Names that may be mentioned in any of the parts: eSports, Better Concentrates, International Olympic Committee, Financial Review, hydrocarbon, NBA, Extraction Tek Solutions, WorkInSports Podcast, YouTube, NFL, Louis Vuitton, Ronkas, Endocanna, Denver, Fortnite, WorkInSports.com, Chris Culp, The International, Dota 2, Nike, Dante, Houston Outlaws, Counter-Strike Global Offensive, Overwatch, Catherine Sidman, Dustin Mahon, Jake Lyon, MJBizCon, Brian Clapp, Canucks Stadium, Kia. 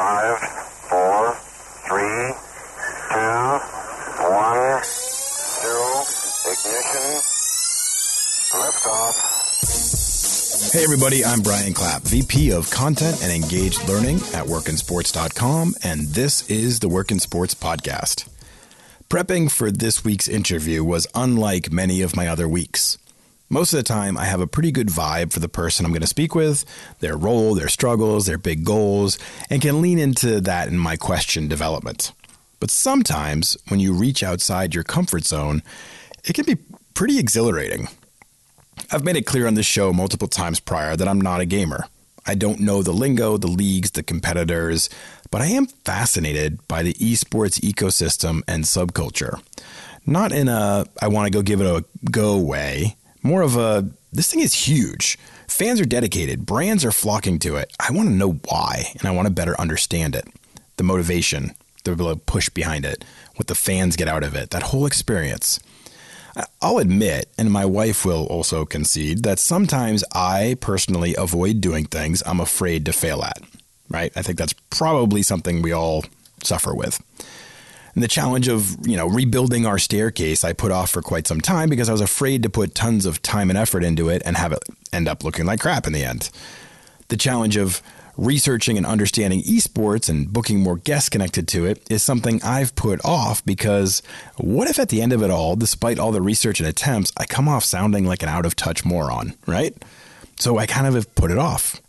5, 4, 3, 2, 1, 0, ignition, liftoff. Hey everybody, I'm Brian Clapp, VP of Content and Engaged Learning at WorkInSports.com, and this is the WorkInSports Podcast. Prepping for this week's interview was unlike many of my other weeks. Most of the time, I have a pretty good vibe for the person I'm going to speak with, their role, their struggles, their big goals, and can lean into that in my question development. But sometimes, when you reach outside your comfort zone, it can be pretty exhilarating. I've made it clear on this show multiple times prior that I'm not a gamer. I don't know the lingo, the leagues, the competitors, but I am fascinated by the esports ecosystem and subculture. Not in a, I want to go give it a go way. More of a, this thing is huge. Fans are dedicated. Brands are flocking to it. I want to know why, and I want to better understand it. The motivation, the push behind it, what the fans get out of it, that whole experience. I'll admit, and my wife will also concede, that sometimes I personally avoid doing things I'm afraid to fail at, right? I think that's probably something we all suffer with. And the challenge of, rebuilding our staircase I put off for quite some time because I was afraid to put tons of time and effort into it and have it end up looking like crap in the end. The challenge of researching and understanding esports and booking more guests connected to it is something I've put off because what if at the end of it all, despite all the research and attempts, I come off sounding like an out-of-touch moron, right? So I kind of have put it off.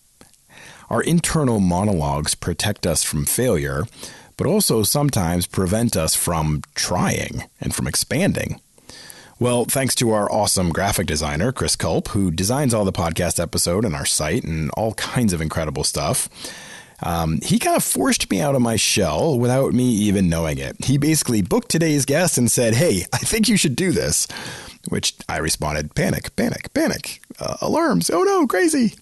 Our internal monologues protect us from failure, but also sometimes prevent us from trying and from expanding. Well, thanks to our awesome graphic designer, Chris Culp, who designs all the podcast episode and our site and all kinds of incredible stuff, he kind of forced me out of my shell without me even knowing it. He basically booked today's guest and said, hey, I think you should do this, which I responded, panic, alarms, oh no, crazy.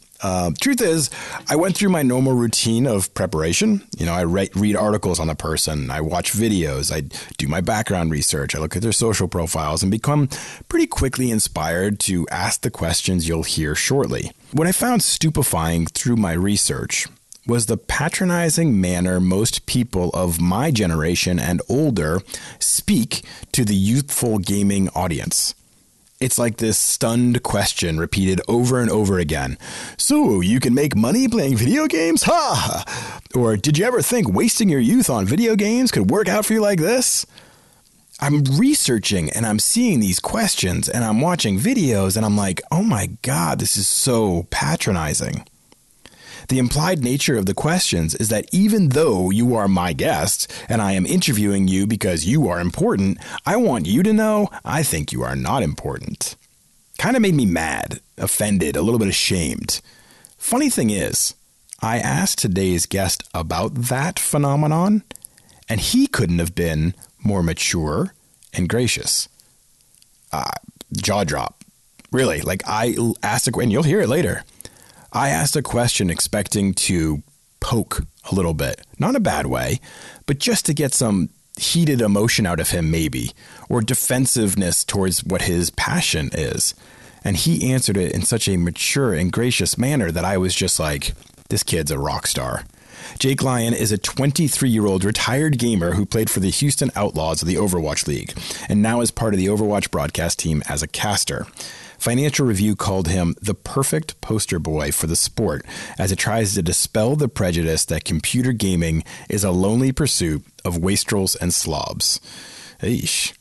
Truth is, I went through my normal routine of preparation. I read articles on the person. I watch videos. I do my background research. I look at their social profiles and become pretty quickly inspired to ask the questions you'll hear shortly. What I found stupefying through my research was the patronizing manner most people of my generation and older speak to the youthful gaming audience. It's like this stunned question repeated over and over again. So you can make money playing video games? Ha! Or did you ever think wasting your youth on video games could work out for you like this? I'm researching and I'm seeing these questions and I'm watching videos and I'm like, oh my God, this is so patronizing. The implied nature of the questions is that even though you are my guest and I am interviewing you because you are important, I want you to know I think you are not important. Kind of made me mad, offended, a little bit ashamed. Funny thing is, I asked today's guest about that phenomenon, and he couldn't have been more mature and gracious. Jaw drop. Really, I asked, and you'll hear it later. I asked a question expecting to poke a little bit, not in a bad way, but just to get some heated emotion out of him maybe, or defensiveness towards what his passion is. And he answered it in such a mature and gracious manner that I was just like, this kid's a rock star. Jake Lyon is a 23-year-old retired gamer who played for the Houston Outlaws of the Overwatch League, and now is part of the Overwatch broadcast team as a caster. Financial Review called him the perfect poster boy for the sport as it tries to dispel the prejudice that computer gaming is a lonely pursuit of wastrels and slobs. Eesh.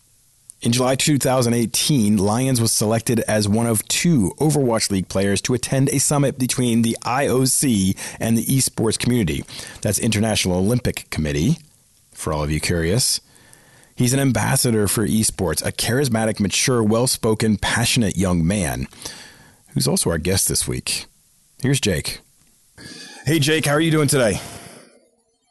In July 2018, Lyons was selected as one of 2 Overwatch League players to attend a summit between the IOC and the esports community. That's International Olympic Committee, for all of you curious. He's an ambassador for esports, a charismatic, mature, well-spoken, passionate young man who's also our guest this week. Here's Jake. Hey, Jake, how are you doing today?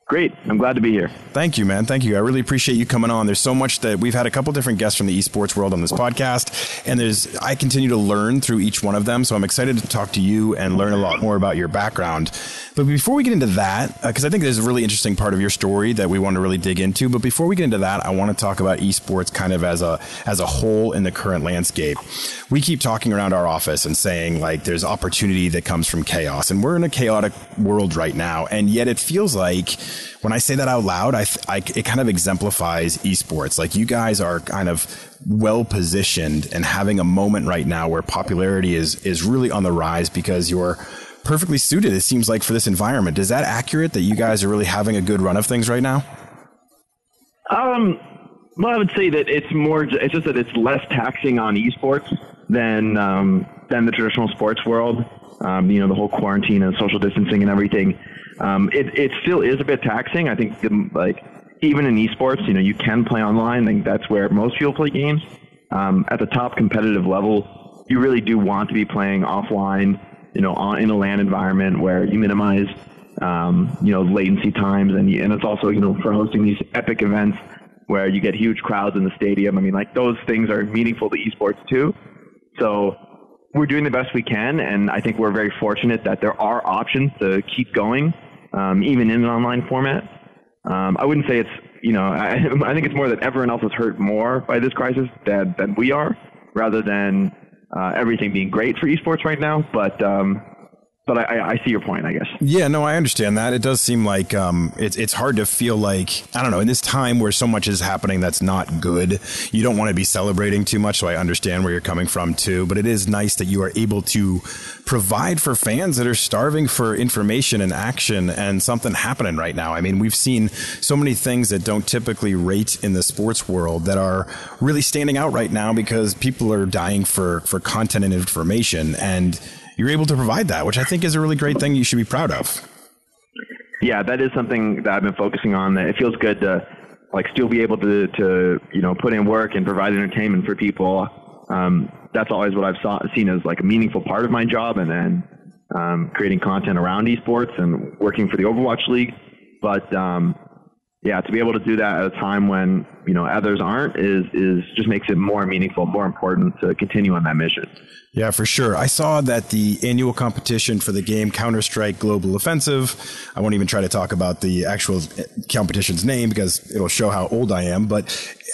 Great. I'm glad to be here. Thank you, man. Thank you. I really appreciate you coming on. There's so much that we've had a couple different guests from the esports world on this podcast, and I continue to learn through each one of them. So I'm excited to talk to you and learn a lot more about your background. But before we get into that, because I think there's a really interesting part of your story that we want to really dig into. But before we get into that, I want to talk about esports kind of as a whole in the current landscape. We keep talking around our office and saying there's opportunity that comes from chaos, and we're in a chaotic world right now. And yet it feels like when I say that out loud, it kind of exemplifies esports. Like, you guys are kind of well positioned and having a moment right now where popularity is really on the rise because you're perfectly suited, it seems like, for this environment. Is that accurate, that you guys are really having a good run of things right now? Well, I would say that it's just that it's less taxing on esports than the traditional sports world. The whole quarantine and social distancing and everything. It still is a bit taxing. I think even in esports, you can play online. I think that's where most people play games. At the top competitive level, you really do want to be playing offline, in a LAN environment where you minimize, latency times. And it's also, for hosting these epic events where you get huge crowds in the stadium. Those things are meaningful to esports too. So we're doing the best we can, and I think we're very fortunate that there are options to keep going, even in an online format. I wouldn't say it's, I think it's more that everyone else is hurt more by this crisis than we are, rather than everything being great for esports right now. But I see your point, I guess. Yeah, no, I understand that. It does seem like it's hard to feel like, I don't know, in this time where so much is happening that's not good, you don't want to be celebrating too much. So I understand where you're coming from, too. But it is nice that you are able to provide for fans that are starving for information and action and something happening right now. We've seen so many things that don't typically rate in the sports world that are really standing out right now because people are dying for content and information. And you're able to provide that, which I think is a really great thing you should be proud of. Yeah, that is something that I've been focusing on. It feels good to still be able to put in work and provide entertainment for people. That's always what I've seen as a meaningful part of my job, and then creating content around esports and working for the Overwatch League. But to be able to do that at a time when, others aren't is just makes it more meaningful, more important to continue on that mission. Yeah, for sure. I saw that the annual competition for the game Counter-Strike Global Offensive, I won't even try to talk about the actual competition's name because it'll show how old I am, but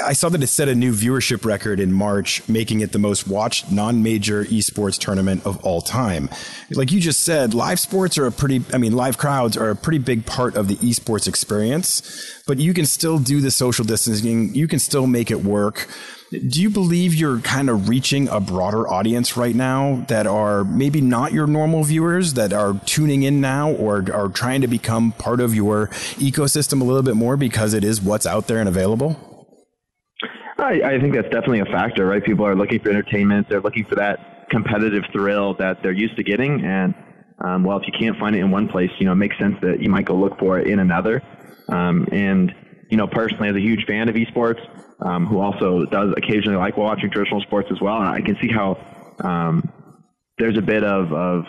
I saw that it set a new viewership record in March, making it the most watched non-major esports tournament of all time. Like you just said, live crowds are a pretty big part of the esports experience, but you can still do the social distancing. You can still make it work. Do you believe you're kind of reaching a broader audience right now that are maybe not your normal viewers, that are tuning in now or are trying to become part of your ecosystem a little bit more because it is what's out there and available? I think that's definitely a factor, right? People are looking for entertainment. They're looking for that competitive thrill that they're used to getting. And, if you can't find it in one place, it makes sense that you might go look for it in another. Personally, as a huge fan of esports, who also does occasionally like watching traditional sports as well, and I can see how there's a bit of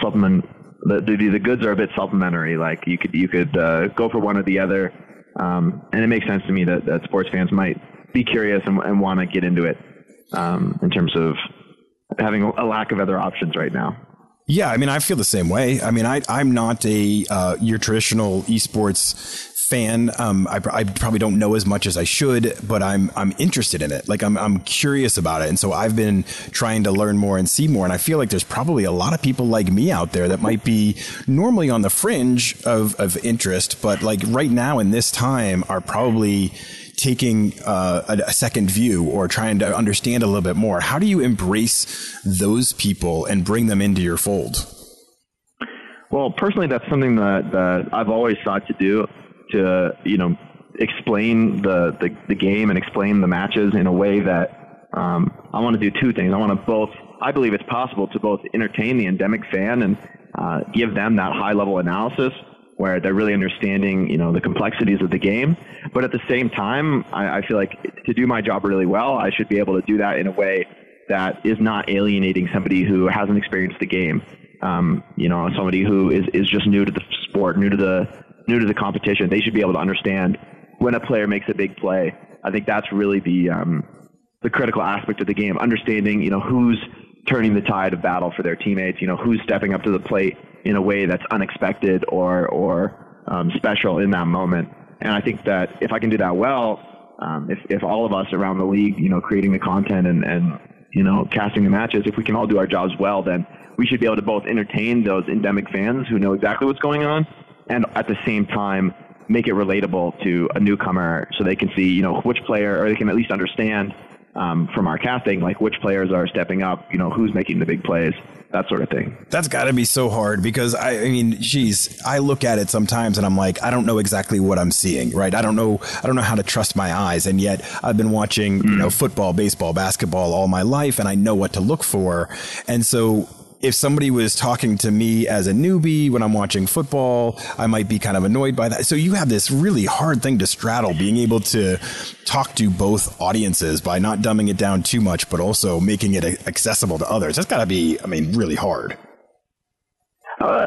supplement. The goods are a bit supplementary. Like you could go for one or the other. And it makes sense to me that sports fans might be curious and want to get into it in terms of having a lack of other options right now. Yeah, I feel the same way. I'm not your traditional esports fan. I probably don't know as much as I should, but I'm interested in it. I'm curious about it. And so I've been trying to learn more and see more. And I feel like there's probably a lot of people like me out there that might be normally on the fringe of interest, but right now in this time are probably taking a second view or trying to understand a little bit more. How do you embrace those people and bring them into your fold? Well, personally, that's something that I've always sought to do. To explain the game and explain the matches in a way that I want to do two things. I believe it's possible to both entertain the endemic fan and give them that high level analysis where they're really understanding the complexities of the game. But at the same time, I feel like to do my job really well, I should be able to do that in a way that is not alienating somebody who hasn't experienced the game. Somebody who is just new to the sport, new to the competition, they should be able to understand when a player makes a big play. I think that's really the critical aspect of the game, understanding who's turning the tide of battle for their teammates, who's stepping up to the plate in a way that's unexpected or special in that moment. And I think that if I can do that well, if all of us around the league, creating the content and casting the matches, if we can all do our jobs well, then we should be able to both entertain those endemic fans who know exactly what's going on and at the same time make it relatable to a newcomer so they can see, you know, which player, or they can at least understand from our casting, like which players are stepping up, you know, who's making the big plays, that sort of thing. That's got to be so hard because I mean, geez, I look at it sometimes and I'm like, I don't know exactly what I'm seeing, right? I don't know how to trust my eyes. And yet I've been watching, you know, football, baseball, basketball all my life, and I know what to look for. And so if somebody was talking to me as a newbie when I'm watching football, I might be kind of annoyed by that. So you have this really hard thing to straddle, being able to talk to both audiences by not dumbing it down too much, but also making it accessible to others. That's got to be, I mean, really hard.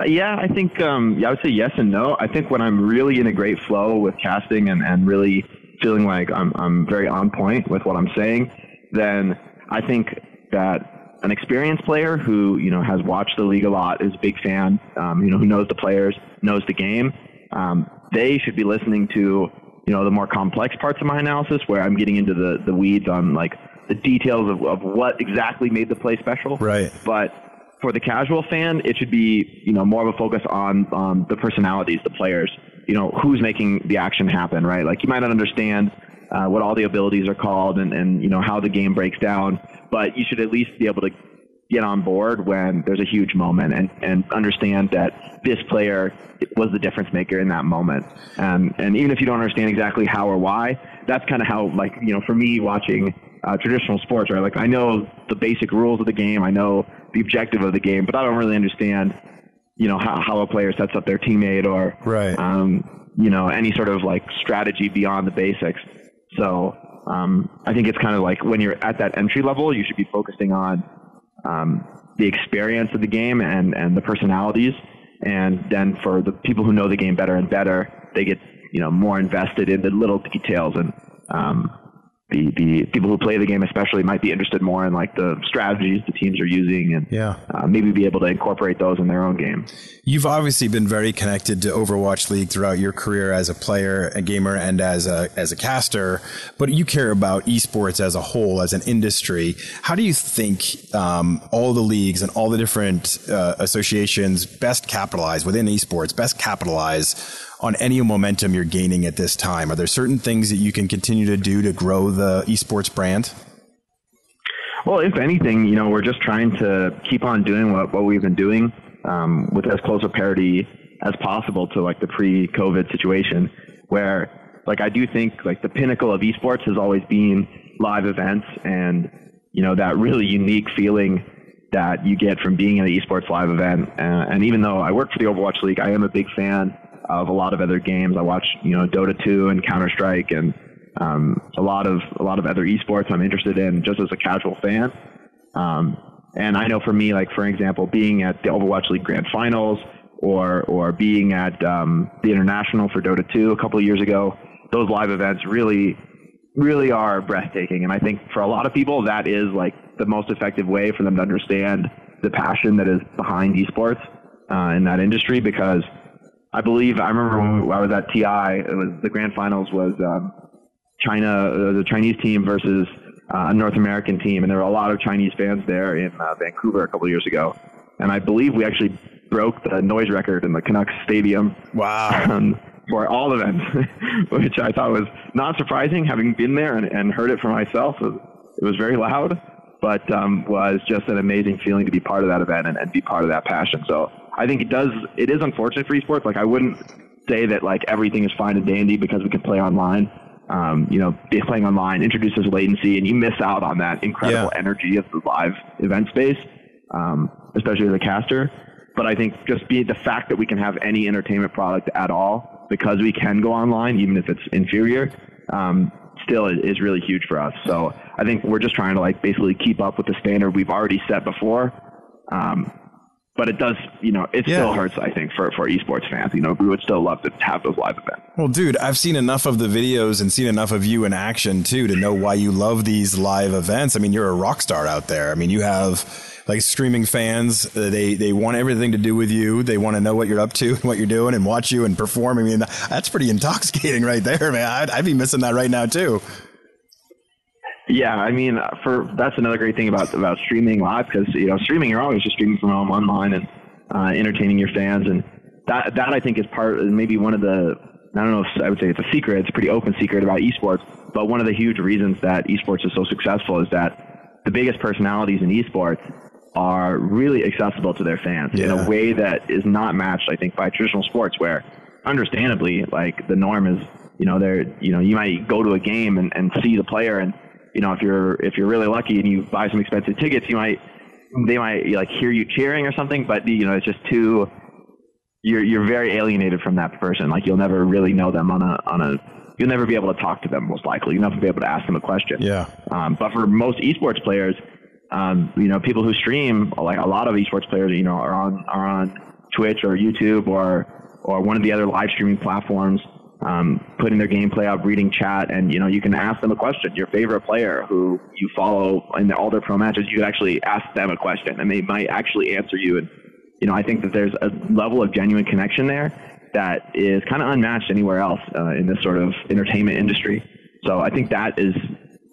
Yeah, I think I would say yes and no. I think when I'm really in a great flow with casting and really feeling like I'm very on point with what I'm saying, then I think that an experienced player who, you know, has watched the league a lot, is a big fan, you know, who knows the players, knows the game. They should be listening to, you know, the more complex parts of my analysis where I'm getting into the weeds on like the details of what exactly made the play special. Right. But for the casual fan, it should be, you know, more of a focus on the personalities, the players, you know, who's making the action happen, right? Like you might not understand what all the abilities are called and, you know, how the game breaks down. But you should at least be able to get on board when there's a huge moment and understand that this player was the difference maker in that moment. And even if you don't understand exactly how or why, that's kind of how, like, you know, for me watching traditional sports, right? Like I know the basic rules of the game. I know the objective of the game, but I don't really understand, you know, how a player sets up their teammate or, right. You know, any sort of like strategy beyond the basics. So I think it's kind of like when you're at that entry level, you should be focusing on the experience of the game and the personalities. And then for the people who know the game better and better, they get, you know, more invested in the little details. And the people who play the game especially might be interested more in like the strategies the teams are using and maybe be able to incorporate those in their own game. You've obviously been very connected to Overwatch League throughout your career as a player, a gamer, and as a caster, but you care about esports as a whole, as an industry. How do you think all the leagues and all the different associations best capitalize within esports, best capitalize on any momentum you're gaining at this time? Are there certain things that you can continue to do to grow the esports brand? Well, if anything, you know, we're just trying to keep on doing what we've been doing with as close a parity as possible to like the pre-COVID situation, where like I do think like the pinnacle of esports has always been live events and, you know, that really unique feeling that you get from being at an esports live event. And even though I work for the Overwatch League, I am a big fan of a lot of other games. I watch, you know, Dota 2 and Counter-Strike and a lot of other esports I'm interested in just as a casual fan. And I know for me, like, for example, being at the Overwatch League Grand Finals or being at The International for Dota 2 a couple of years ago, those live events really, really are breathtaking. And I think for a lot of people, that is, like, the most effective way for them to understand the passion that is behind esports in that industry because I remember when I was at TI, it was the grand finals was the Chinese team versus a North American team. And there were a lot of Chinese fans there in Vancouver a couple of years ago. And I believe we actually broke the noise record in the Canucks Stadium. Wow. For all events, which I thought was not surprising, having been there and heard it for myself. It was very loud, but was just an amazing feeling to be part of that event and be part of that passion. So I think it is unfortunate for esports. Like I wouldn't say that like everything is fine and dandy because we can play online. You know, playing online introduces latency and you miss out on that incredible energy of the live event space, especially as a caster. But I think just the fact that we can have any entertainment product at all because we can go online, even if it's inferior, still is really huge for us. So I think we're just trying to like basically keep up with the standard we've already set before. But it does, you know, it still hurts, I think, for esports fans. You know, we would still love to have those live events. Well, dude, I've seen enough of the videos and seen enough of you in action, too, to know why you love these live events. I mean, you're a rock star out there. I mean, you have like screaming fans. They want everything to do with you. They want to know what you're up to and what you're doing and watch you and perform. I mean, that's pretty intoxicating right there, man. I'd be missing that right now, too. Yeah, I mean, that's another great thing about streaming live because, you know, streaming, you're always just streaming from home online and entertaining your fans. And that I think is part, maybe one of the, I don't know if I would say it's a secret, it's a pretty open secret about esports, but one of the huge reasons that esports is so successful is that the biggest personalities in esports are really accessible to their fans in a way that is not matched, I think, by traditional sports where, understandably, like the norm is, you know, there, you know, you might go to a game and see the player, and, you know, if you're really lucky and you buy some expensive tickets, they might like hear you cheering or something, but, you know, it's just too, you're very alienated from that person. Like you'll never really know them you'll never be able to talk to them most likely. You'll never be able to ask them a question. Yeah. But for most esports players, you know, people who stream, like a lot of esports players, you know, are on Twitch or YouTube or one of the other live streaming platforms, putting their gameplay up, reading chat, and, you know, you can ask them a question. Your favorite player who you follow in all their pro matches, you can actually ask them a question and they might actually answer you. And, you know, I think that there's a level of genuine connection there that is kind of unmatched anywhere else in this sort of entertainment industry. So I think that is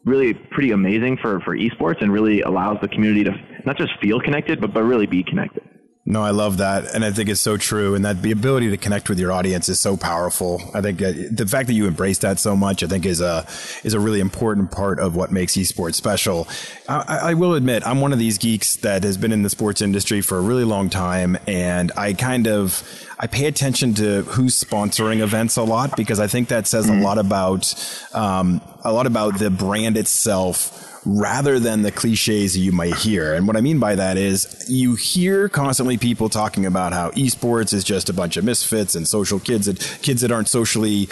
really pretty amazing for esports and really allows the community to not just feel connected, but really be connected. No, I love that. And I think it's so true. And that the ability to connect with your audience is so powerful. I think the fact that you embrace that so much, I think is a really important part of what makes esports special. I will admit, I'm one of these geeks that has been in the sports industry for a really long time. And I pay attention to who's sponsoring events a lot, because I think that says a lot about the brand itself, rather than the cliches you might hear. And what I mean by that is you hear constantly people talking about how esports is just a bunch of misfits and social kids that aren't socially,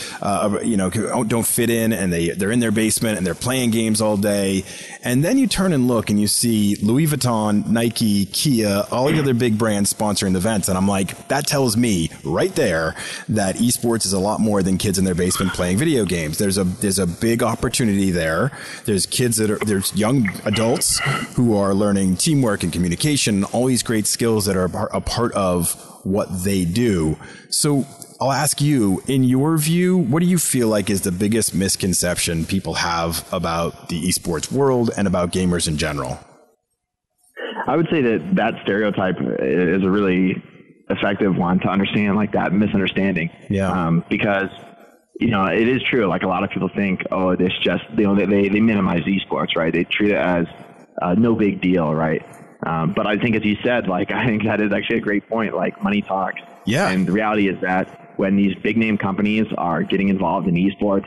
you know, don't fit in, and they're in their basement and they're playing games all day. And then you turn and look and you see Louis Vuitton, Nike, Kia, all the other big brands sponsoring events. And I'm like, that tells me right there that esports is a lot more than kids in their basement playing video games. There's a big opportunity there. There's kids that are, there's young adults who are learning teamwork and communication, all these great skills that are a part of what they do. So I'll ask you, in your view, what do you feel like is the biggest misconception people have about the esports world and about gamers in general? I would say that stereotype is a really effective one to understand, like that misunderstanding. Yeah. Because, you know, it is true. Like a lot of people think, oh, this just, you know, they minimize esports, right? They treat it as no big deal, right? But I think, as you said, like I think that is actually a great point. Like money talks. Yeah. And the reality is that when these big name companies are getting involved in esports,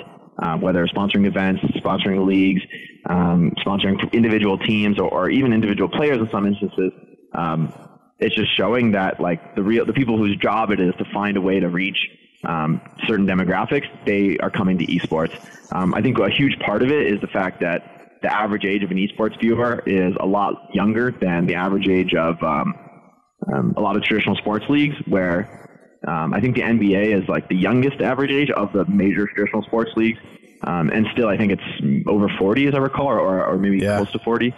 whether sponsoring events, sponsoring leagues, sponsoring individual teams, or even individual players in some instances, it's just showing that like the people whose job it is to find a way to reach certain demographics, they are coming to esports. I think a huge part of it is the fact that the average age of an esports viewer is a lot younger than the average age of a lot of traditional sports leagues, where I think the NBA is like the youngest average age of the major traditional sports leagues. And still, I think it's over 40, as I recall, or maybe close to 40.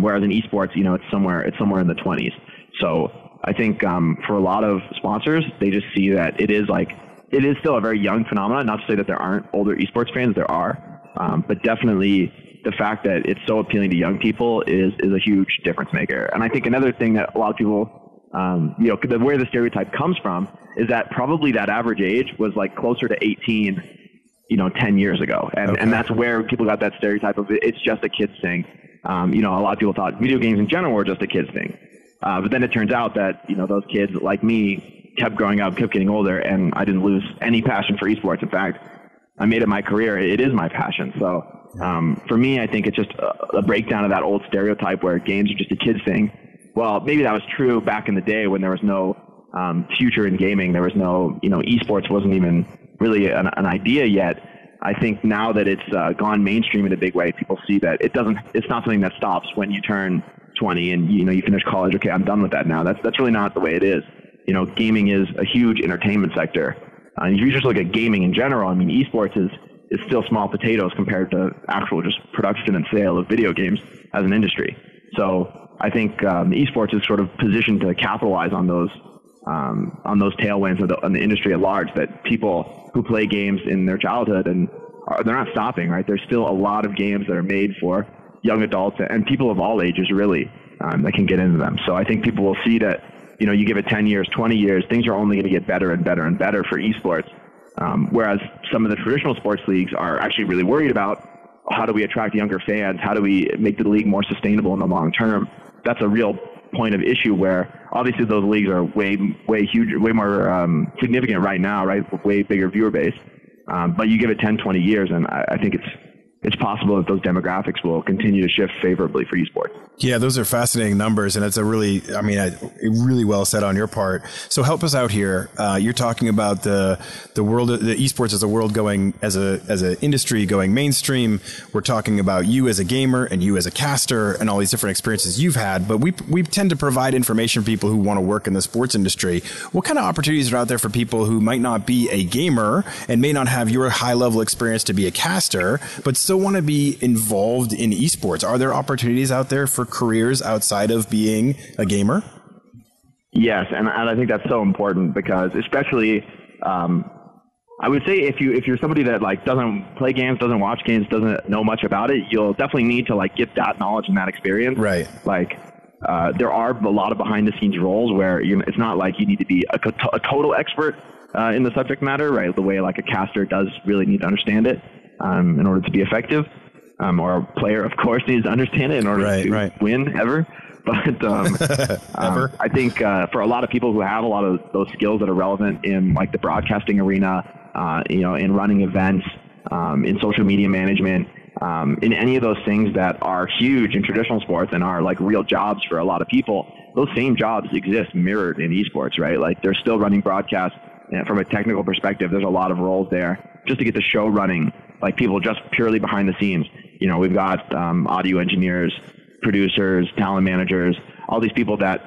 Whereas in esports, you know, it's somewhere in the 20s. So I think for a lot of sponsors, they just see that it is like, it is still a very young phenomenon. Not to say that there aren't older esports fans, there are. But definitely the fact that it's so appealing to young people is a huge difference maker. And I think another thing that a lot of people, you know, where the stereotype comes from is that probably that average age was like closer to 18, you know, 10 years ago. And that's where people got that stereotype of it's just a kid's thing. You know, a lot of people thought video games in general were just a kid's thing. But then it turns out that, you know, those kids like me kept growing up, kept getting older, and I didn't lose any passion for esports. In fact, I made it my career. It is my passion. So for me, I think it's just a breakdown of that old stereotype where games are just a kid's thing. Well, maybe that was true back in the day when there was no future in gaming. There was no, you know, esports wasn't even really an idea yet. I think now that it's gone mainstream in a big way, people see that it's not something that stops when you turn 20 and, you know, you finish college. Okay, I'm done with that now. That's really not the way it is. You know, gaming is a huge entertainment sector. And if you just look at gaming in general, I mean, esports is still small potatoes compared to actual just production and sale of video games as an industry. So I think esports is sort of positioned to capitalize on those tailwinds of the industry at large, that people who play games in their childhood they're not stopping, right? There's still a lot of games that are made for young adults and people of all ages, really, that can get into them. So I think people will see that you know, you give it 10 years, 20 years, things are only going to get better and better and better for esports. Whereas some of the traditional sports leagues are actually really worried about, how do we attract younger fans? How do we make the league more sustainable in the long term? That's a real point of issue where obviously those leagues are way huge, way more significant right now, right? Way bigger viewer base. But you give it 10, 20 years, and I think it's possible that those demographics will continue to shift favorably for esports. Yeah, those are fascinating numbers, and it's a really, I mean, really well said on your part. So help us out here. You're talking about the world, the esports as a world going, as an industry going mainstream. We're talking about you as a gamer and you as a caster and all these different experiences you've had. But we tend to provide information for people who want to work in the sports industry. What kind of opportunities are out there for people who might not be a gamer and may not have your high level experience to be a caster, but still want to be involved in esports? Are there opportunities out there for careers outside of being a gamer? Yes, and I think that's so important, because especially I would say if you're somebody that like doesn't play games, doesn't watch games, doesn't know much about it, you'll definitely need to like get that knowledge and that experience. Right. Like there are a lot of behind the scenes roles where it's not like you need to be a total expert in the subject matter, right? The way like a caster does really need to understand it. In order to be effective, or a player, of course, needs to understand it in order to win ever. But I think for a lot of people who have a lot of those skills that are relevant in like the broadcasting arena, in running events, in social media management, in any of those things that are huge in traditional sports and are like real jobs for a lot of people, those same jobs exist mirrored in esports, right? Like they're still running broadcasts. And from a technical perspective, there's a lot of roles there just to get the show running. Like people just purely behind the scenes, we've got audio engineers, producers, talent managers, all these people that,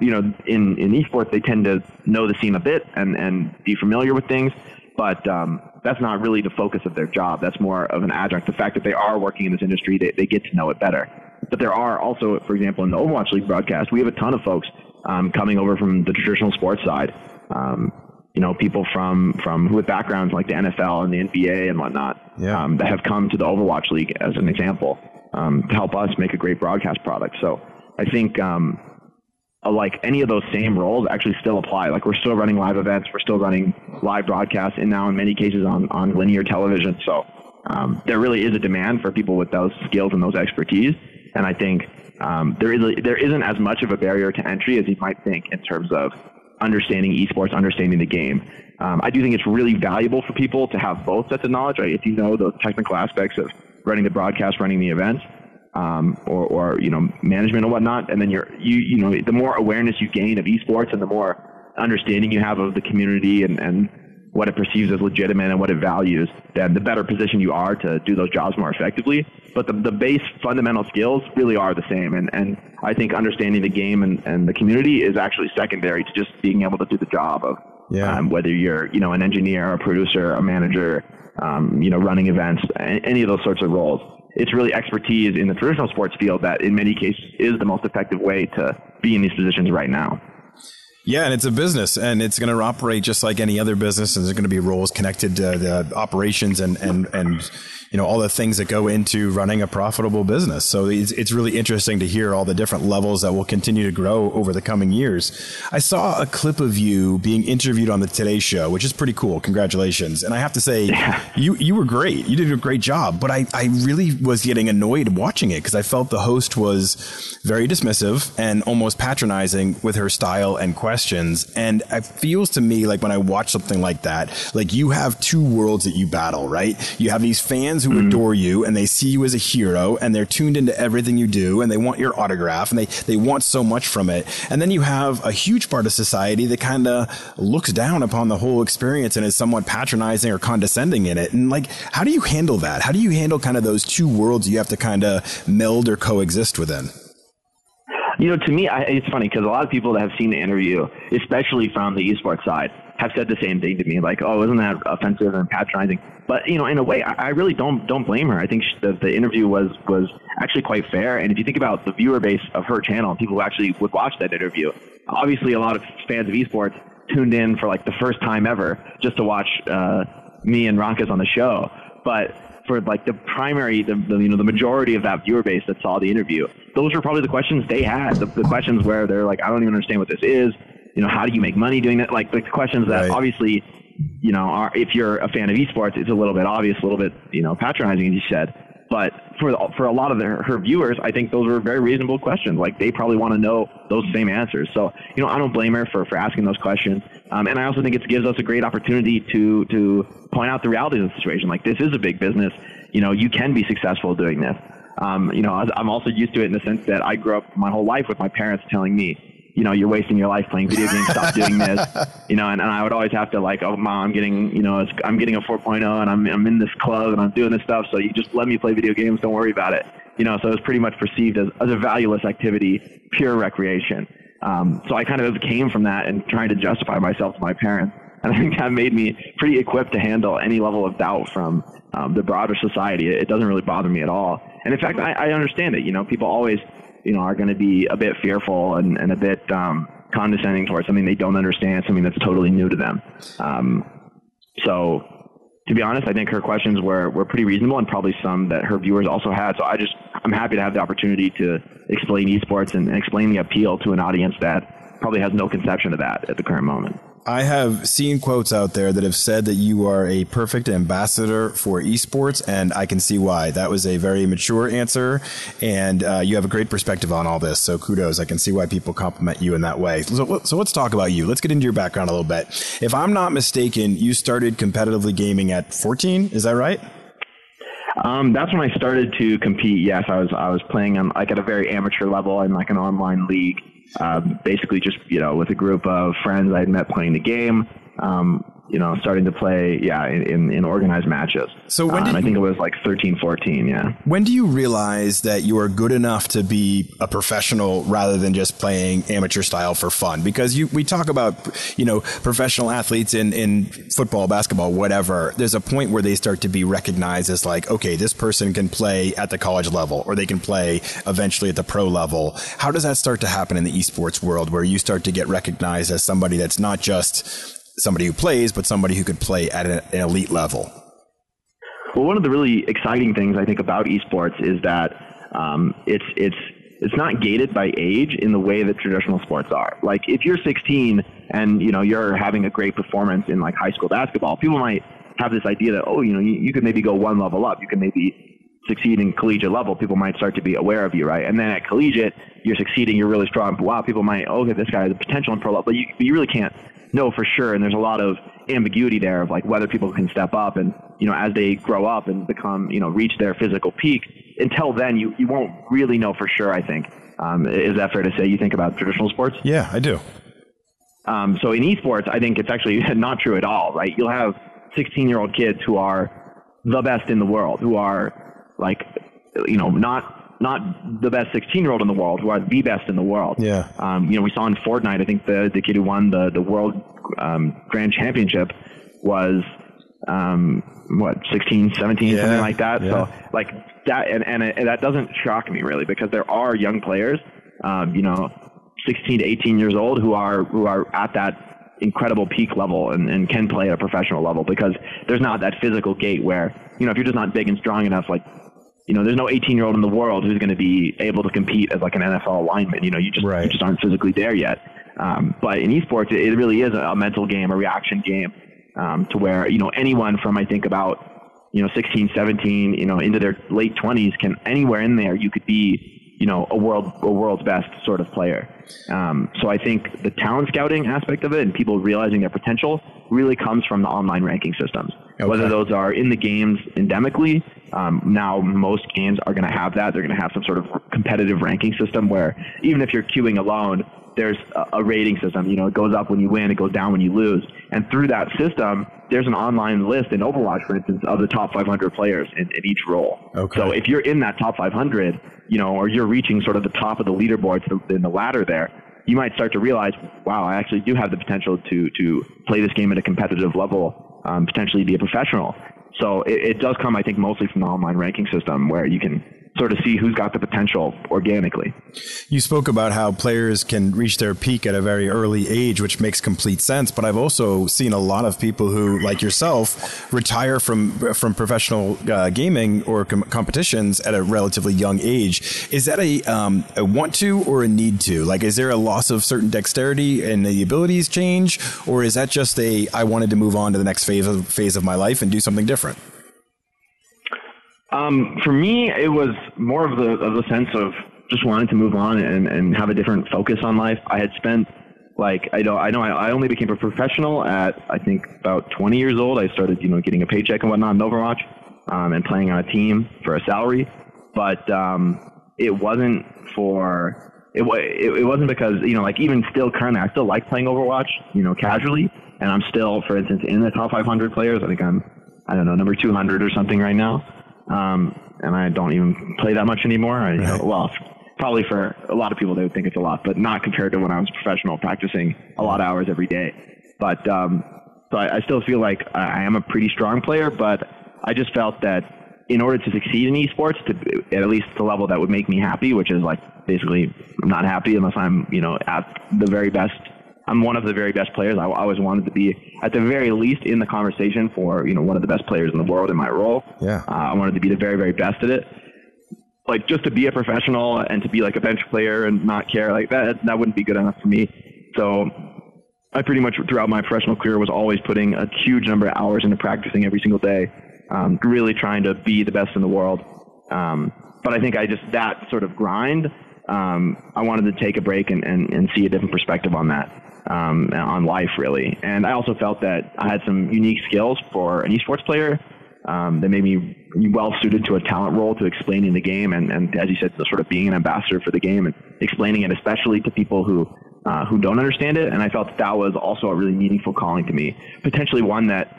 in esports, they tend to know the scene a bit and be familiar with things. But that's not really the focus of their job. That's more of an adjunct. The fact that they are working in this industry, they get to know it better. But there are also, for example, in the Overwatch League broadcast, we have a ton of folks coming over from the traditional sports side. People from with backgrounds like the NFL and the NBA and whatnot, that have come to the Overwatch League as an example, to help us make a great broadcast product. So I think like any of those same roles actually still apply. Like we're still running live events, we're still running live broadcasts, and now in many cases on linear television. So there really is a demand for people with those skills and those expertise. And I think there isn't as much of a barrier to entry as you might think in terms of understanding esports, understanding the game. I do think it's really valuable for people to have both sets of knowledge, right? If you know the technical aspects of running the broadcast, running the events, or management and whatnot, and then the more awareness you gain of esports and the more understanding you have of the community and what it perceives as legitimate and what it values, then the better position you are to do those jobs more effectively. But the base fundamental skills really are the same. And I think understanding the game and the community is actually secondary to just being able to do the job of whether you're, an engineer, a producer, a manager, running events, any of those sorts of roles. It's really expertise in the traditional sports field that in many cases is the most effective way to be in these positions right now. Yeah, and it's a business, and it's going to operate just like any other business, and there's going to be roles connected to the operations and all the things that go into running a profitable business. So it's really interesting to hear all the different levels that will continue to grow over the coming years. I saw a clip of you being interviewed on the Today Show, which is pretty cool. Congratulations. And I have to say, you were great. You did a great job, but I really was getting annoyed watching it because I felt the host was very dismissive and almost patronizing with her style and questions. And it feels to me like when I watch something like that, like you have two worlds that you battle, right? You have these fans who adore you and they see you as a hero and they're tuned into everything you do and they want your autograph and they want so much from it. And then you have a huge part of society that kind of looks down upon the whole experience and is somewhat patronizing or condescending in it. And like, how do you handle that? How do you handle kind of those two worlds you have to kind of meld or coexist within? To me, it's funny because a lot of people that have seen the interview, especially from the esports side, have said the same thing to me, like, oh, isn't that offensive and patronizing? But, in a way, I really don't blame her. I think the interview was actually quite fair. And if you think about the viewer base of her channel, people who actually would watch that interview, obviously a lot of fans of esports tuned in for like the first time ever just to watch me and Ronkas on the show. But for like the primary, the majority of that viewer base that saw the interview, those were probably the questions they had, the questions where they're like, I don't even understand what this is. you know, how do you make money doing that? Like the questions that obviously, you know, are, if you're a fan of esports, it's a little bit obvious, a little bit, you know, patronizing, as you said. But for a lot of her viewers, I think those were very reasonable questions. Like they probably want to know those same answers. So, you know, I don't blame her for asking those questions. And I also think it gives us a great opportunity to point out the realities of the situation. Like this is a big business. You know, you can be successful doing this. You know, I'm also used to it in the sense that I grew up my whole life with my parents telling me, you know, you're wasting your life playing video games, stop doing this, you know, and I would always have to like, oh, mom, I'm getting, you know, I'm getting a 4.0 and I'm in this club and I'm doing this stuff. So you just let me play video games. Don't worry about it. You know, so it was pretty much perceived as a valueless activity, pure recreation. So I kind of came from that and trying to justify myself to my parents. And I think that made me pretty equipped to handle any level of doubt from the broader society. It doesn't really bother me at all. And in fact, I understand it. You know, people always, you know, are going to be a bit fearful and a bit condescending towards something they don't understand, something that's totally new to them. So to be honest, I think her questions were pretty reasonable and probably some that her viewers also had. So I'm happy to have the opportunity to explain esports and explain the appeal to an audience that probably has no conception of that at the current moment. I have seen quotes out there that have said that you are a perfect ambassador for esports, and I can see why. That was a very mature answer, and you have a great perspective on all this, so kudos. I can see why people compliment you in that way. So let's talk about you. Let's get into your background a little bit. If I'm not mistaken, you started competitively gaming at 14, is that right? That's when I started to compete, yes. I was playing like at a very amateur level in like an online league. Basically just, you know, with a group of friends I had met playing the game, you know, starting to play, in organized matches. So when did I think it was like 13, 14, yeah. When do you realize that you are good enough to be a professional rather than just playing amateur style for fun? Because we talk about, you know, professional athletes in football, basketball, whatever. There's a point where they start to be recognized as like, okay, this person can play at the college level or they can play eventually at the pro level. How does that start to happen in the esports world where you start to get recognized as somebody that's not just somebody who plays, but somebody who could play at an elite level? Well, one of the really exciting things I think about esports is that it's not gated by age in the way that traditional sports are. Like if you're 16 and, you know, you're having a great performance in like high school basketball, people might have this idea that, oh, you know, you could maybe go one level up. You can maybe succeed in collegiate level. People might start to be aware of you, right? And then at collegiate, you're succeeding, you're really strong. Wow, people might, okay, this guy has a potential in pro level, but you really can't know for sure. And there's a lot of ambiguity there of like whether people can step up and, you know, as they grow up and become, you know, reach their physical peak. Until then, you won't really know for sure, I think. Is that fair to say you think about traditional sports? Yeah, I do. So in esports, I think it's actually not true at all, right? You'll have 16-year-old kids who are the best in the world, who are like, you know, not the best 16-year-old in the world, who are the best in the world. Yeah. You know, we saw in Fortnite, I think the kid who won the world grand championship was, 16, 17, something like that. Yeah. So like that, and that doesn't shock me really, because there are young players, you know, 16 to 18 years old who are at that incredible peak level and can play at a professional level, because there's not that physical gate where, you know, if you're just not big and strong enough, like, you know, there's no 18-year-old in the world who's going to be able to compete as like an NFL lineman. You know, you just aren't physically there yet. But in esports, it really is a mental game, a reaction game, to where, you know, anyone from, I think, about, you know, 16, 17, you know, into their late 20s can, anywhere in there, you could be, you know, a world's best sort of player. So I think the talent scouting aspect of it and people realizing their potential really comes from the online ranking systems. Okay. Whether those are in the games endemically, now most games are going to have that. They're going to have some sort of competitive ranking system where even if you're queuing alone, there's a rating system. You know, it goes up when you win, it goes down when you lose. And through that system, there's an online list in Overwatch, for instance, of the top 500 players in each role. Okay. So if you're in that top 500, you know, or you're reaching sort of the top of the leaderboard in the ladder there, you might start to realize, wow, I actually do have the potential to play this game at a competitive level. Potentially be a professional. So it does come, I think, mostly from the online ranking system where you can sort of see who's got the potential organically. You spoke about how players can reach their peak at a very early age, which makes complete sense. But I've also seen a lot of people who, like yourself, retire from professional gaming or competitions at a relatively young age. Is that a want to or a need to? Like, is there a loss of certain dexterity and the abilities change? Or is that just I wanted to move on to the next phase of my life and do something different? For me, it was more of the sense of just wanting to move on and have a different focus on life. I had spent, I only became a professional at, I think, about 20 years old. I started, getting a paycheck and whatnot in Overwatch, and playing on a team for a salary. But it wasn't because, even still currently, I still like playing Overwatch, casually. And I'm still, for instance, in the top 500 players. I think I'm, number 200 or something right now. And I don't even play that much anymore. Probably for a lot of people, they would think it's a lot, but not compared to when I was professional, practicing a lot of hours every day. But so I still feel like I am a pretty strong player, but I just felt that in order to succeed in esports, to at least the level that would make me happy, which is basically I'm not happy unless I'm, at the very best. I'm one of the very best players. I always wanted to be, at the very least, in the conversation for, one of the best players in the world in my role. Yeah. I wanted to be the very, very best at it. Just to be a professional and to be a bench player and not care that wouldn't be good enough for me. So I pretty much throughout my professional career was always putting a huge number of hours into practicing every single day, really trying to be the best in the world. But I think that sort of grind, I wanted to take a break and see a different perspective on that. On life, really. And I also felt that I had some unique skills for an esports player that made me well suited to a talent role, to explaining the game and as you said, sort of being an ambassador for the game and explaining it, especially to people who don't understand it. And I felt that was also a really meaningful calling to me, potentially one that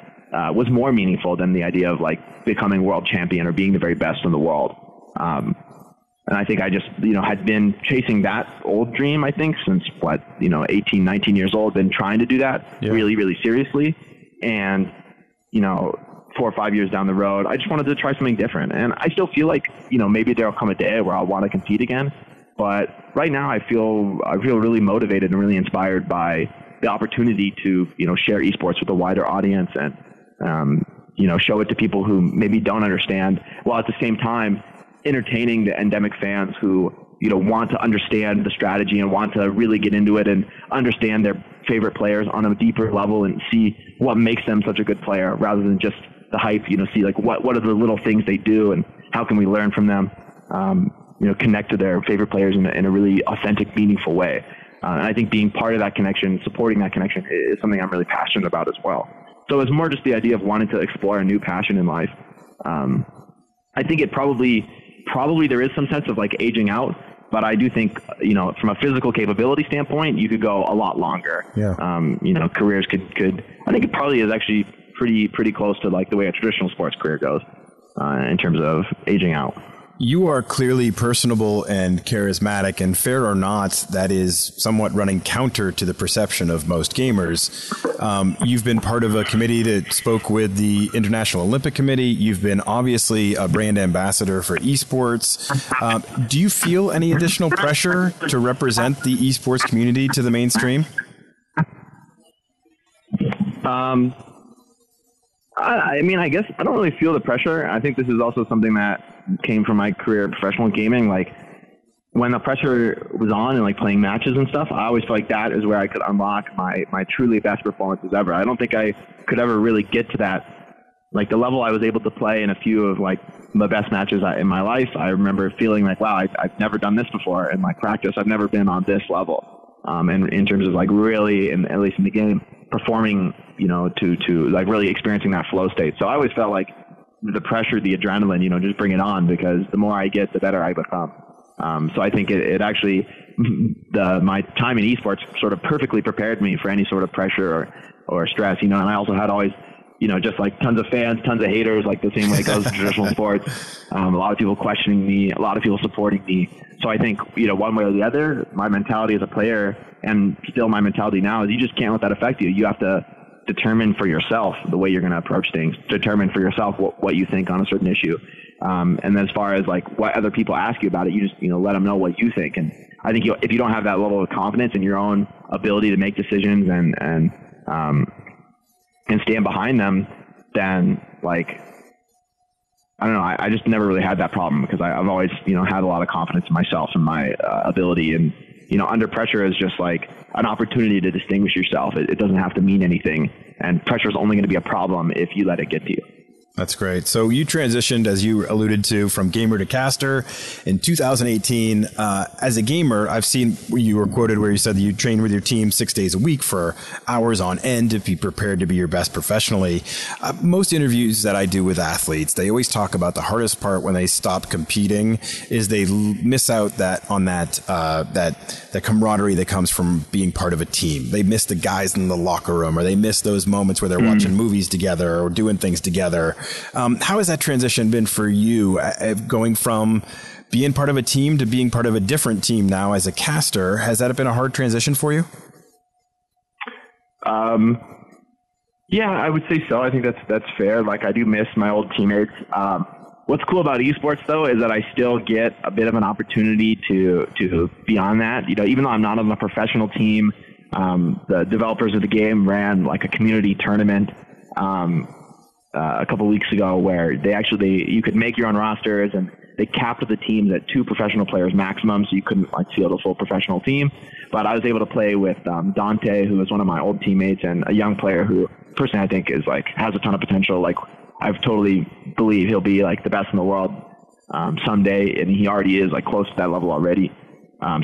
was more meaningful than the idea of becoming world champion or being the very best in the world. And I think I just, had been chasing that old dream, I think, since 18, 19 years old, been trying to do that really, really seriously. And, 4 or 5 years down the road, I just wanted to try something different. And I still feel like, maybe there'll come a day where I'll want to compete again. But right now I feel really motivated and really inspired by the opportunity to, share esports with a wider audience and, show it to people who maybe don't understand, while at the same time entertaining the endemic fans who, want to understand the strategy and want to really get into it and understand their favorite players on a deeper level and see what makes them such a good player rather than just the hype, see what are the little things they do and how can we learn from them, connect to their favorite players in a really authentic, meaningful way. And I think being part of that connection, supporting that connection is something I'm really passionate about as well. So it's more just the idea of wanting to explore a new passion in life. I think it probably there is some sense of aging out, but I do think, from a physical capability standpoint, you could go a lot longer. Yeah. Careers could, I think it probably is actually pretty close to the way a traditional sports career goes, in terms of aging out. You are clearly personable and charismatic, and fair or not, that is somewhat running counter to the perception of most gamers. You've been part of a committee that spoke with the International Olympic Committee. You've been obviously a brand ambassador for esports. Do you feel any additional pressure to represent the esports community to the mainstream? I guess I don't really feel the pressure. I think this is also something that came from my career in professional gaming. When the pressure was on and playing matches and stuff, I always felt like that is where I could unlock my truly best performances ever. I don't think I could ever really get to that. The level I was able to play in a few of the best matches in my life, I remember feeling wow, I've never done this before in my practice. I've never been on this level. And in terms of really, at least in the game, performing, to really experiencing that flow state. So I always felt like the pressure, the adrenaline, just bring it on, because the more I get, the better I become. So I think it actually, my time in esports sort of perfectly prepared me for any sort of pressure or stress, and I also had always, just tons of fans, tons of haters, the same way it goes in traditional sports. A lot of people questioning me, a lot of people supporting me. So I think, one way or the other, my mentality as a player and still my mentality now is you just can't let that affect you. You have to determine for yourself the way you're going to approach things, determine for yourself what you think on a certain issue. And then as far as like what other people ask you about it, you just, let them know what you think. And I think if you don't have that level of confidence in your own ability to make decisions and stand behind them, then like, I don't know. I just never really had that problem because I've always, had a lot of confidence in myself and my ability. And, under pressure is just like an opportunity to distinguish yourself. It doesn't have to mean anything. And pressure is only going to be a problem if you let it get to you. That's great. So you transitioned, as you alluded to, from gamer to caster in 2018. As a gamer, I've seen you were quoted where you said that you train with your team 6 days a week for hours on end to be prepared to be your best professionally. Most interviews that I do with athletes, they always talk about the hardest part when they stop competing is they miss out that camaraderie that comes from being part of a team. They miss the guys in the locker room, or they miss those moments where they're watching movies together or doing things together. How has that transition been for you, going from being part of a team to being part of a different team now as a caster? Has that been a hard transition for you? Yeah, I would say so. I think that's fair. Like, I do miss my old teammates. What's cool about esports though is that I still get a bit of an opportunity to be on that. Even though I'm not on a professional team, the developers of the game ran like a community tournament a couple of weeks ago where they you could make your own rosters, and they capped the teams at 2 professional players maximum, so you couldn't like field a full professional team. But I was able to play with Dante, who was one of my old teammates, and a young player who personally I think is like has a ton of potential. Like, I totally believe he'll be like the best in the world someday, and he already is like close to that level already.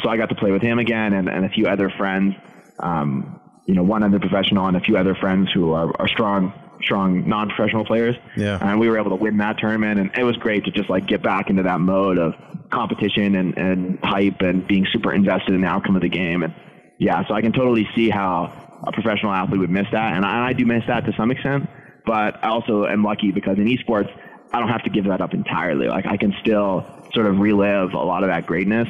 So I got to play with him again and a few other friends, one other professional and a few other friends who are strong non-professional players. Yeah. And we were able to win that tournament, and it was great to just like get back into that mode of competition and hype and being super invested in the outcome of the game. And yeah, so I can totally see how a professional athlete would miss that. And I do miss that to some extent, but I also am lucky because in esports, I don't have to give that up entirely. Like, I can still sort of relive a lot of that greatness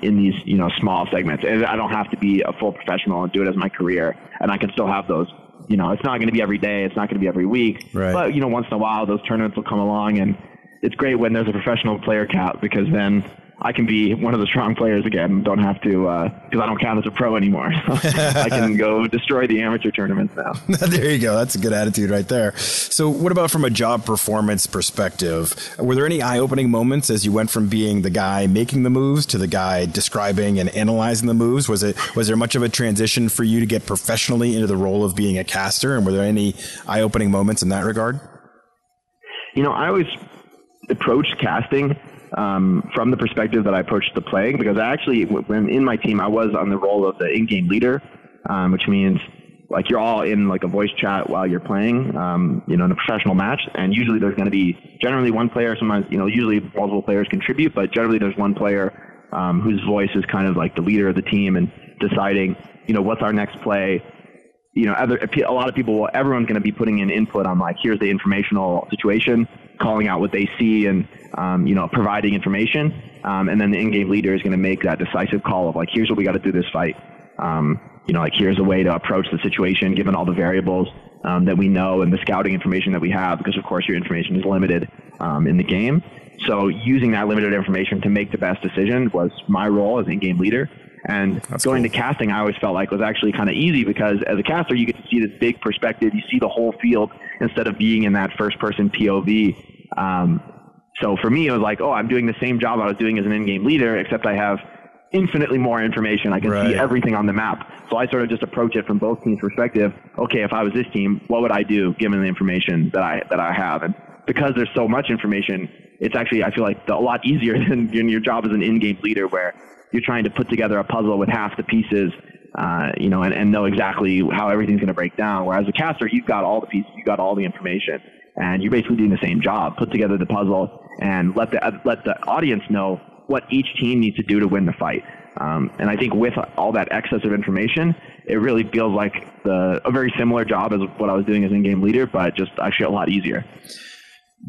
in these, small segments. And I don't have to be a full professional and do it as my career. And I can still have those. It's not going to be every day. It's not going to be every week. Right. But, once in a while, those tournaments will come along. And it's great when there's a professional player cap, because then I can be one of the strong players again. Don't have to, because I don't count as a pro anymore. So I can go destroy the amateur tournaments now. There you go. That's a good attitude right there. So what about from a job performance perspective? Were there any eye-opening moments as you went from being the guy making the moves to the guy describing and analyzing the moves? Was there much of a transition for you to get professionally into the role of being a caster? And were there any eye-opening moments in that regard? I always approached casting from the perspective that I approached the playing, because I actually, when in my team, I was on the role of the in-game leader, which means like you're all in like a voice chat while you're playing, in a professional match. And usually there's going to be generally one player, sometimes, usually multiple players contribute, but generally there's one player, whose voice is kind of like the leader of the team and deciding, what's our next play. A lot of people, everyone's going to be putting in input on like, here's the informational situation, calling out what they see and, providing information. And then the in-game leader is going to make that decisive call of like, here's what we got to do this fight. Like, here's a way to approach the situation, given all the variables that we know and the scouting information that we have, because of course your information is limited in the game. So using that limited information to make the best decision was my role as in-game leader. And that's going cool. to casting, I always felt like was actually kind of easy, because as a caster, you get to see this big perspective. You see the whole field instead of being in that first person POV. So for me, it was like, oh, I'm doing the same job I was doing as an in-game leader, except I have infinitely more information. I can see everything on the map. So I sort of just approach it from both teams' perspective. Okay, if I was this team, what would I do given the information that I have? And because there's so much information, it's actually, I feel like, a lot easier than your job as an in-game leader, where you're trying to put together a puzzle with half the pieces, and know exactly how everything's going to break down. Whereas a caster, you've got all the pieces, you've got all the information, and you're basically doing the same job. Put together the puzzle and let the audience know what each team needs to do to win the fight. And I think with all that excess of information, it really feels like a very similar job as what I was doing as in-game leader, but just actually a lot easier.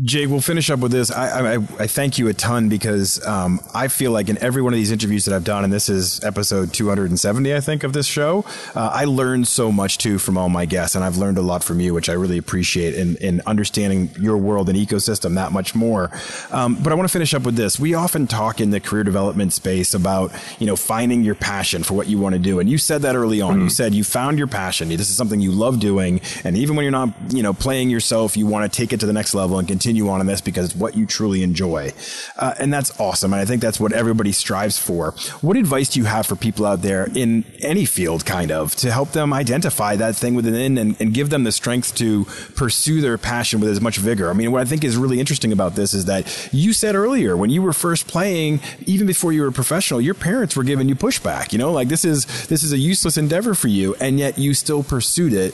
Jake, we'll finish up with this. I thank you a ton because I feel like in every one of these interviews that I've done, and this is episode 270, I think, of this show, I learned so much, too, from all my guests. And I've learned a lot from you, which I really appreciate in understanding your world and ecosystem that much more. But I want to finish up with this. We often talk in the career development space about, you know, finding your passion for what you want to do. And you said that early on. Mm-hmm. You said you found your passion. This is something you love doing. And even when you're not, you know, playing yourself, you want to take it to the next level and continue on in this because it's what you truly enjoy. And that's awesome. And I think that's what everybody strives for. What advice do you have for people out there in any field, kind of, to help them identify that thing within and give them the strength to pursue their passion with as much vigor? I mean, what I think is really interesting about this is that you said earlier, when you were first playing, even before you were a professional, your parents were giving you pushback, you know, like this is a useless endeavor for you. And yet you still pursued it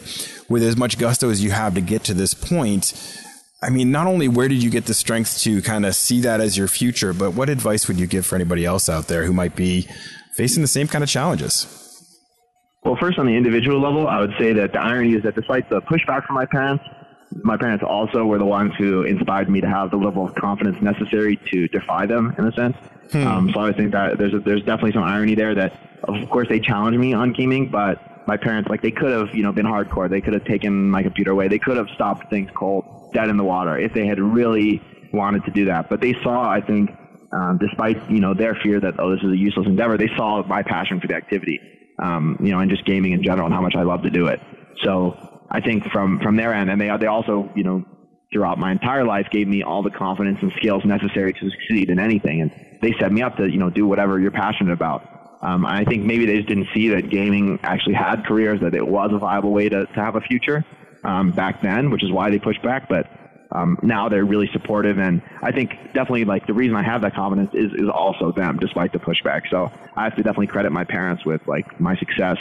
with as much gusto as you have to get to this point. I mean, not only where did you get the strength to kind of see that as your future, but what advice would you give for anybody else out there who might be facing the same kind of challenges? Well, first on the individual level, I would say that the irony is that despite the pushback from my parents also were the ones who inspired me to have the level of confidence necessary to defy them in a sense. So I think that there's definitely some irony there that, of course, they challenged me on gaming, but my parents, like, they could have, you know, been hardcore. They could have taken my computer away. They could have stopped things cold, dead in the water, if they had really wanted to do that. But they saw, I think, despite, you know, their fear that, oh, this is a useless endeavor, they saw my passion for the activity, you know, and just gaming in general and how much I love to do it. So I think from their end, and they also, you know, throughout my entire life gave me all the confidence and skills necessary to succeed in anything. And they set me up to, you know, do whatever you're passionate about. I think maybe they just didn't see that gaming actually had careers, that it was a viable way to have a future back then, which is why they pushed back. But now they're really supportive. And I think definitely, like, the reason I have that confidence is also them, despite the pushback. So I have to definitely credit my parents with, like, my success,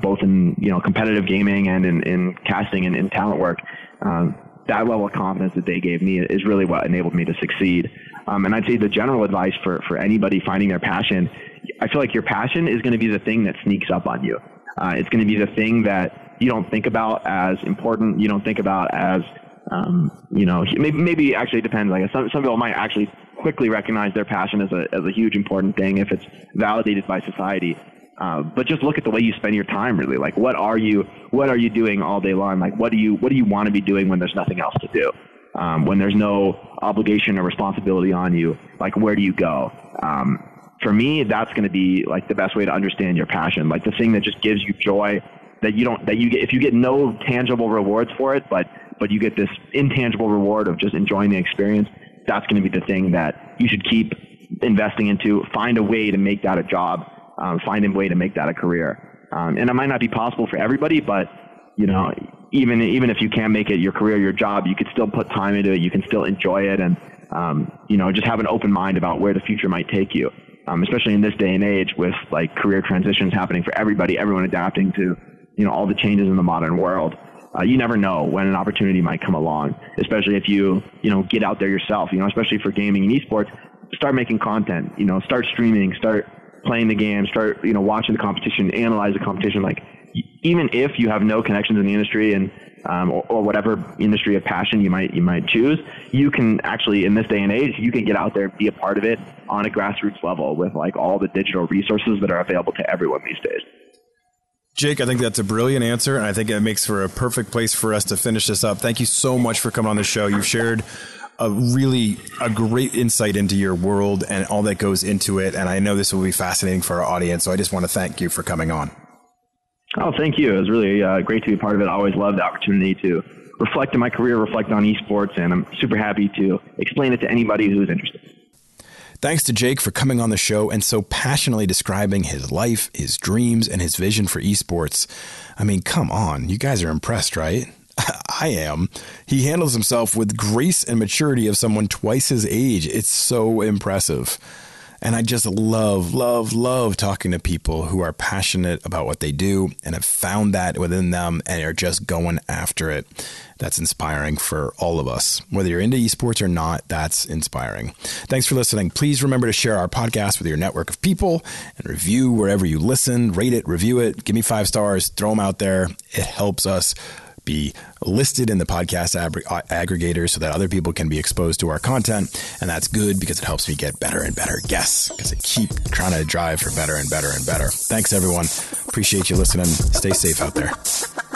both in, you know, competitive gaming and in casting and in talent work. That level of confidence that they gave me is really what enabled me to succeed. And I'd say the general advice for anybody finding their passion, I feel like your passion is going to be the thing that sneaks up on you. It's going to be the thing that you don't think about as important. You don't think about as, you know, maybe actually it depends. Like, some people might actually quickly recognize their passion as a huge important thing if it's validated by society. But just look at the way you spend your time, really. Like, what are you doing all day long? Like, what do you want to be doing when there's nothing else to do? When there's no obligation or responsibility on you, like, where do you go? For me, that's going to be, like, the best way to understand your passion, like the thing that just gives you joy that you get, if you get no tangible rewards for it, but you get this intangible reward of just enjoying the experience. That's going to be the thing that you should keep investing into. Find a way to make that a job. Find a way to make that a career. And it might not be possible for everybody, but, you know, even if you can't make it your career, your job, you could still put time into it. You can still enjoy it. And, you know, just have an open mind about where the future might take you. Especially in this day and age with, like, career transitions happening for everybody, everyone adapting to, you know, all the changes in the modern world. You never know when an opportunity might come along, especially if you know, get out there yourself, you know, especially for gaming and esports, start making content, you know, start streaming, start playing the game, start, you know, watching the competition, analyze the competition. Like, even if you have no connections in the industry and, or whatever industry of passion you might choose, you can actually, in this day and age, you can get out there and be a part of it on a grassroots level with, like, all the digital resources that are available to everyone these days. Jake, I think that's a brilliant answer, and I think it makes for a perfect place for us to finish this up. Thank you so much for coming on the show. You've shared a great insight into your world and all that goes into it, and I know this will be fascinating for our audience, so I just want to thank you for coming on. Oh, thank you. It was really great to be a part of it. I always love the opportunity to reflect on my career, reflect on esports, and I'm super happy to explain it to anybody who's interested. Thanks to Jake for coming on the show and so passionately describing his life, his dreams, and his vision for esports. I mean, come on. You guys are impressed, right? I am. He handles himself with grace and maturity of someone twice his age. It's so impressive. And I just love talking to people who are passionate about what they do and have found that within them and are just going after it. That's inspiring for all of us. Whether you're into esports or not, that's inspiring. Thanks for listening. Please remember to share our podcast with your network of people and review wherever you listen. Rate it, review it, give me 5 stars, throw them out there. It helps us be listed in the podcast aggregator so that other people can be exposed to our content. And that's good because it helps me get better and better guests because I keep trying to drive for better and better and better. Thanks, everyone. Appreciate you listening. Stay safe out there.